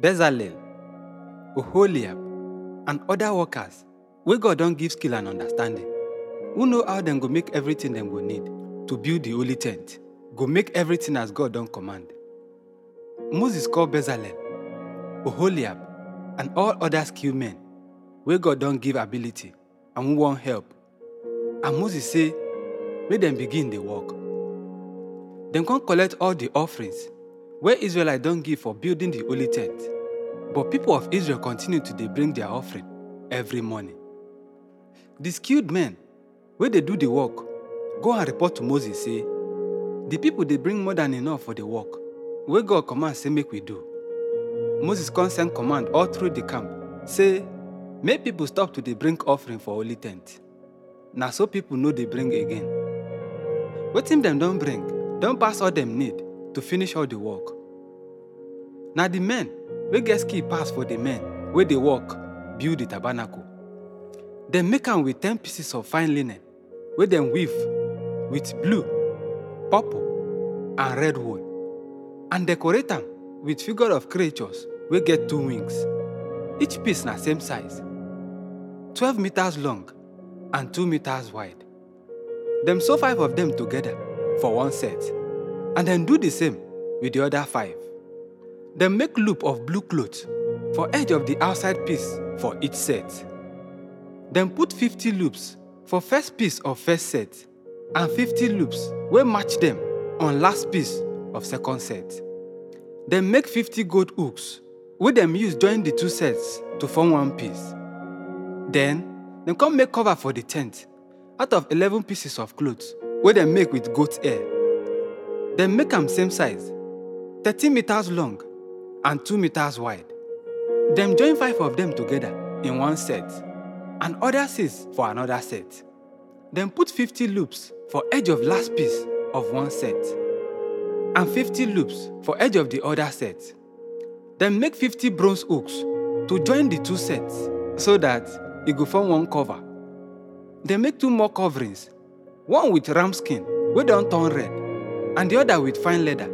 Bezalel, Oholiab, and other workers wey God don give skill and understanding, who know how dem go make everything dem go need to build the holy tent, go make everything as God don command. Moses called Bezalel, Oholiab, and all other skilled men wey God don give ability and who wan help. And Moses say, make dem begin dey work. Dem come collect all the offerings wey Israelites don give for building the holy tent, but people of Israel continue to dey bring their offering every morning. The skilled men wey dey do the work go and report to Moses say, the people dey bring more than enough for the work wey God command say make we do. Moses come send command all through the camp say, make people stop to dey bring offering for holy tent. Na so people no dey bring again. Wetin dem don bring don pass all dem need to finish all the work. Na the men wey get skill pass for the men wey dey work build the tabernacle. Dem make am with 10 pieces of fine linen wey dem weave with blue, purple, and red wool, and decorate am with figure of creatures wey get 2 wings. Each piece na same size, 12 meters long and 2 meters wide. Dem sew 5 of them together for one set, and then do the same with the other 5. Dem make loop of blue cloth for edge of the outside piece for each set. Dem put 50 loops for first piece of first set, and 50 loops wey match them on last piece of second set. Dem make 50 gold hooks wey dem use join the 2 sets to form one piece. Then, dem come make cover for the tent out of 11 pieces of cloth wey dem make with goat's hair. Dem make am same size, 13 meters long and 2 meters wide. Dem join 5 of them together in one set, and other 6 for another set. Dem put 50 loops for edge of last piece of one set, and 50 loops for edge of the other set. Dem make 50 bronze hooks to join the 2 sets so that e go form one cover. Dem make 2 more coverings, one with ram skin wey don turn red, and the other with fine leather,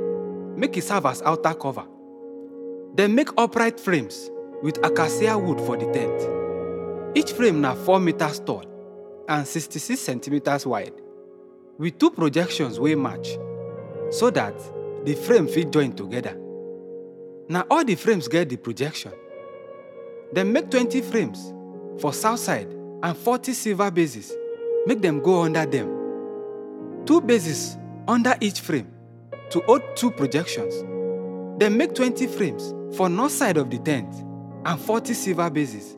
make e serve as outer cover. Dem make upright frames with acacia wood for the tent. Each frame na 4 meters tall and 66 centimeters wide, with 2 projections wey match, so that the frame fit join together. Na all the frames get the projection. Dem make 20 frames for south side and 40 silver bases, make dem go under them. 2 bases under each frame to hold 2 projections. Dem make 20 frames for north side of the tent, and 40 silver bases,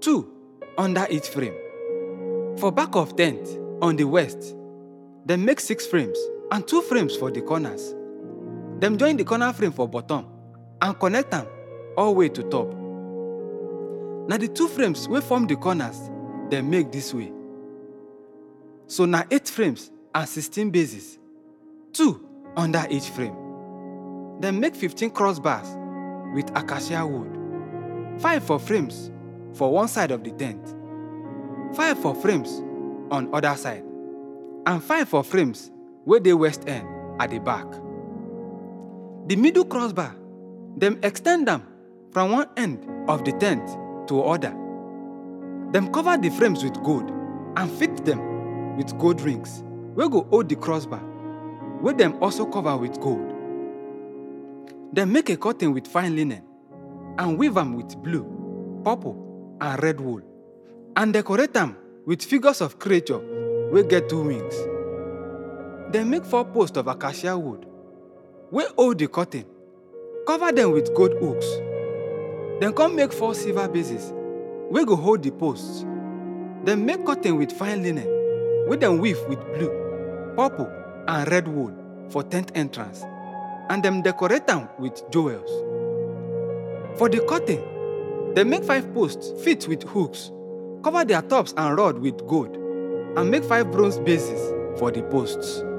2 under each frame. For back of tent on the west, dem make 6 frames and 2 frames for the corners. Dem join the corner frame for bottom and connect am all way to top. Na the 2 frames wey form the corners dem make this way. So na 8 frames and 16 bases, 2 under each frame. Dem make 15 crossbars with acacia wood, 5 for frames for one side of the tent, 5 for frames on other side, and 5 for frames wey dey west end at the back. The middle crossbar, dem extend am from one end of the tent to other. Dem cover the frames with gold and fit them with gold rings wey go hold the crossbar, wey dem also cover with gold. Dem make a curtain with fine linen and weave am with blue, purple, and red wool, and decorate am with figures of creature wey get 2 wings. Dem make 4 posts of acacia wood wey hold the curtain, cover them with gold hooks. Dem come make 4 silver bases wey go hold the posts. Dem make curtain with fine linen wey dem weave with blue, purple, and red wool for tent entrance, and dem decorate am with jewels. For the curtain, dem make 5 posts fit with hooks, cover their tops and rod with gold, and make 5 bronze bases for the posts.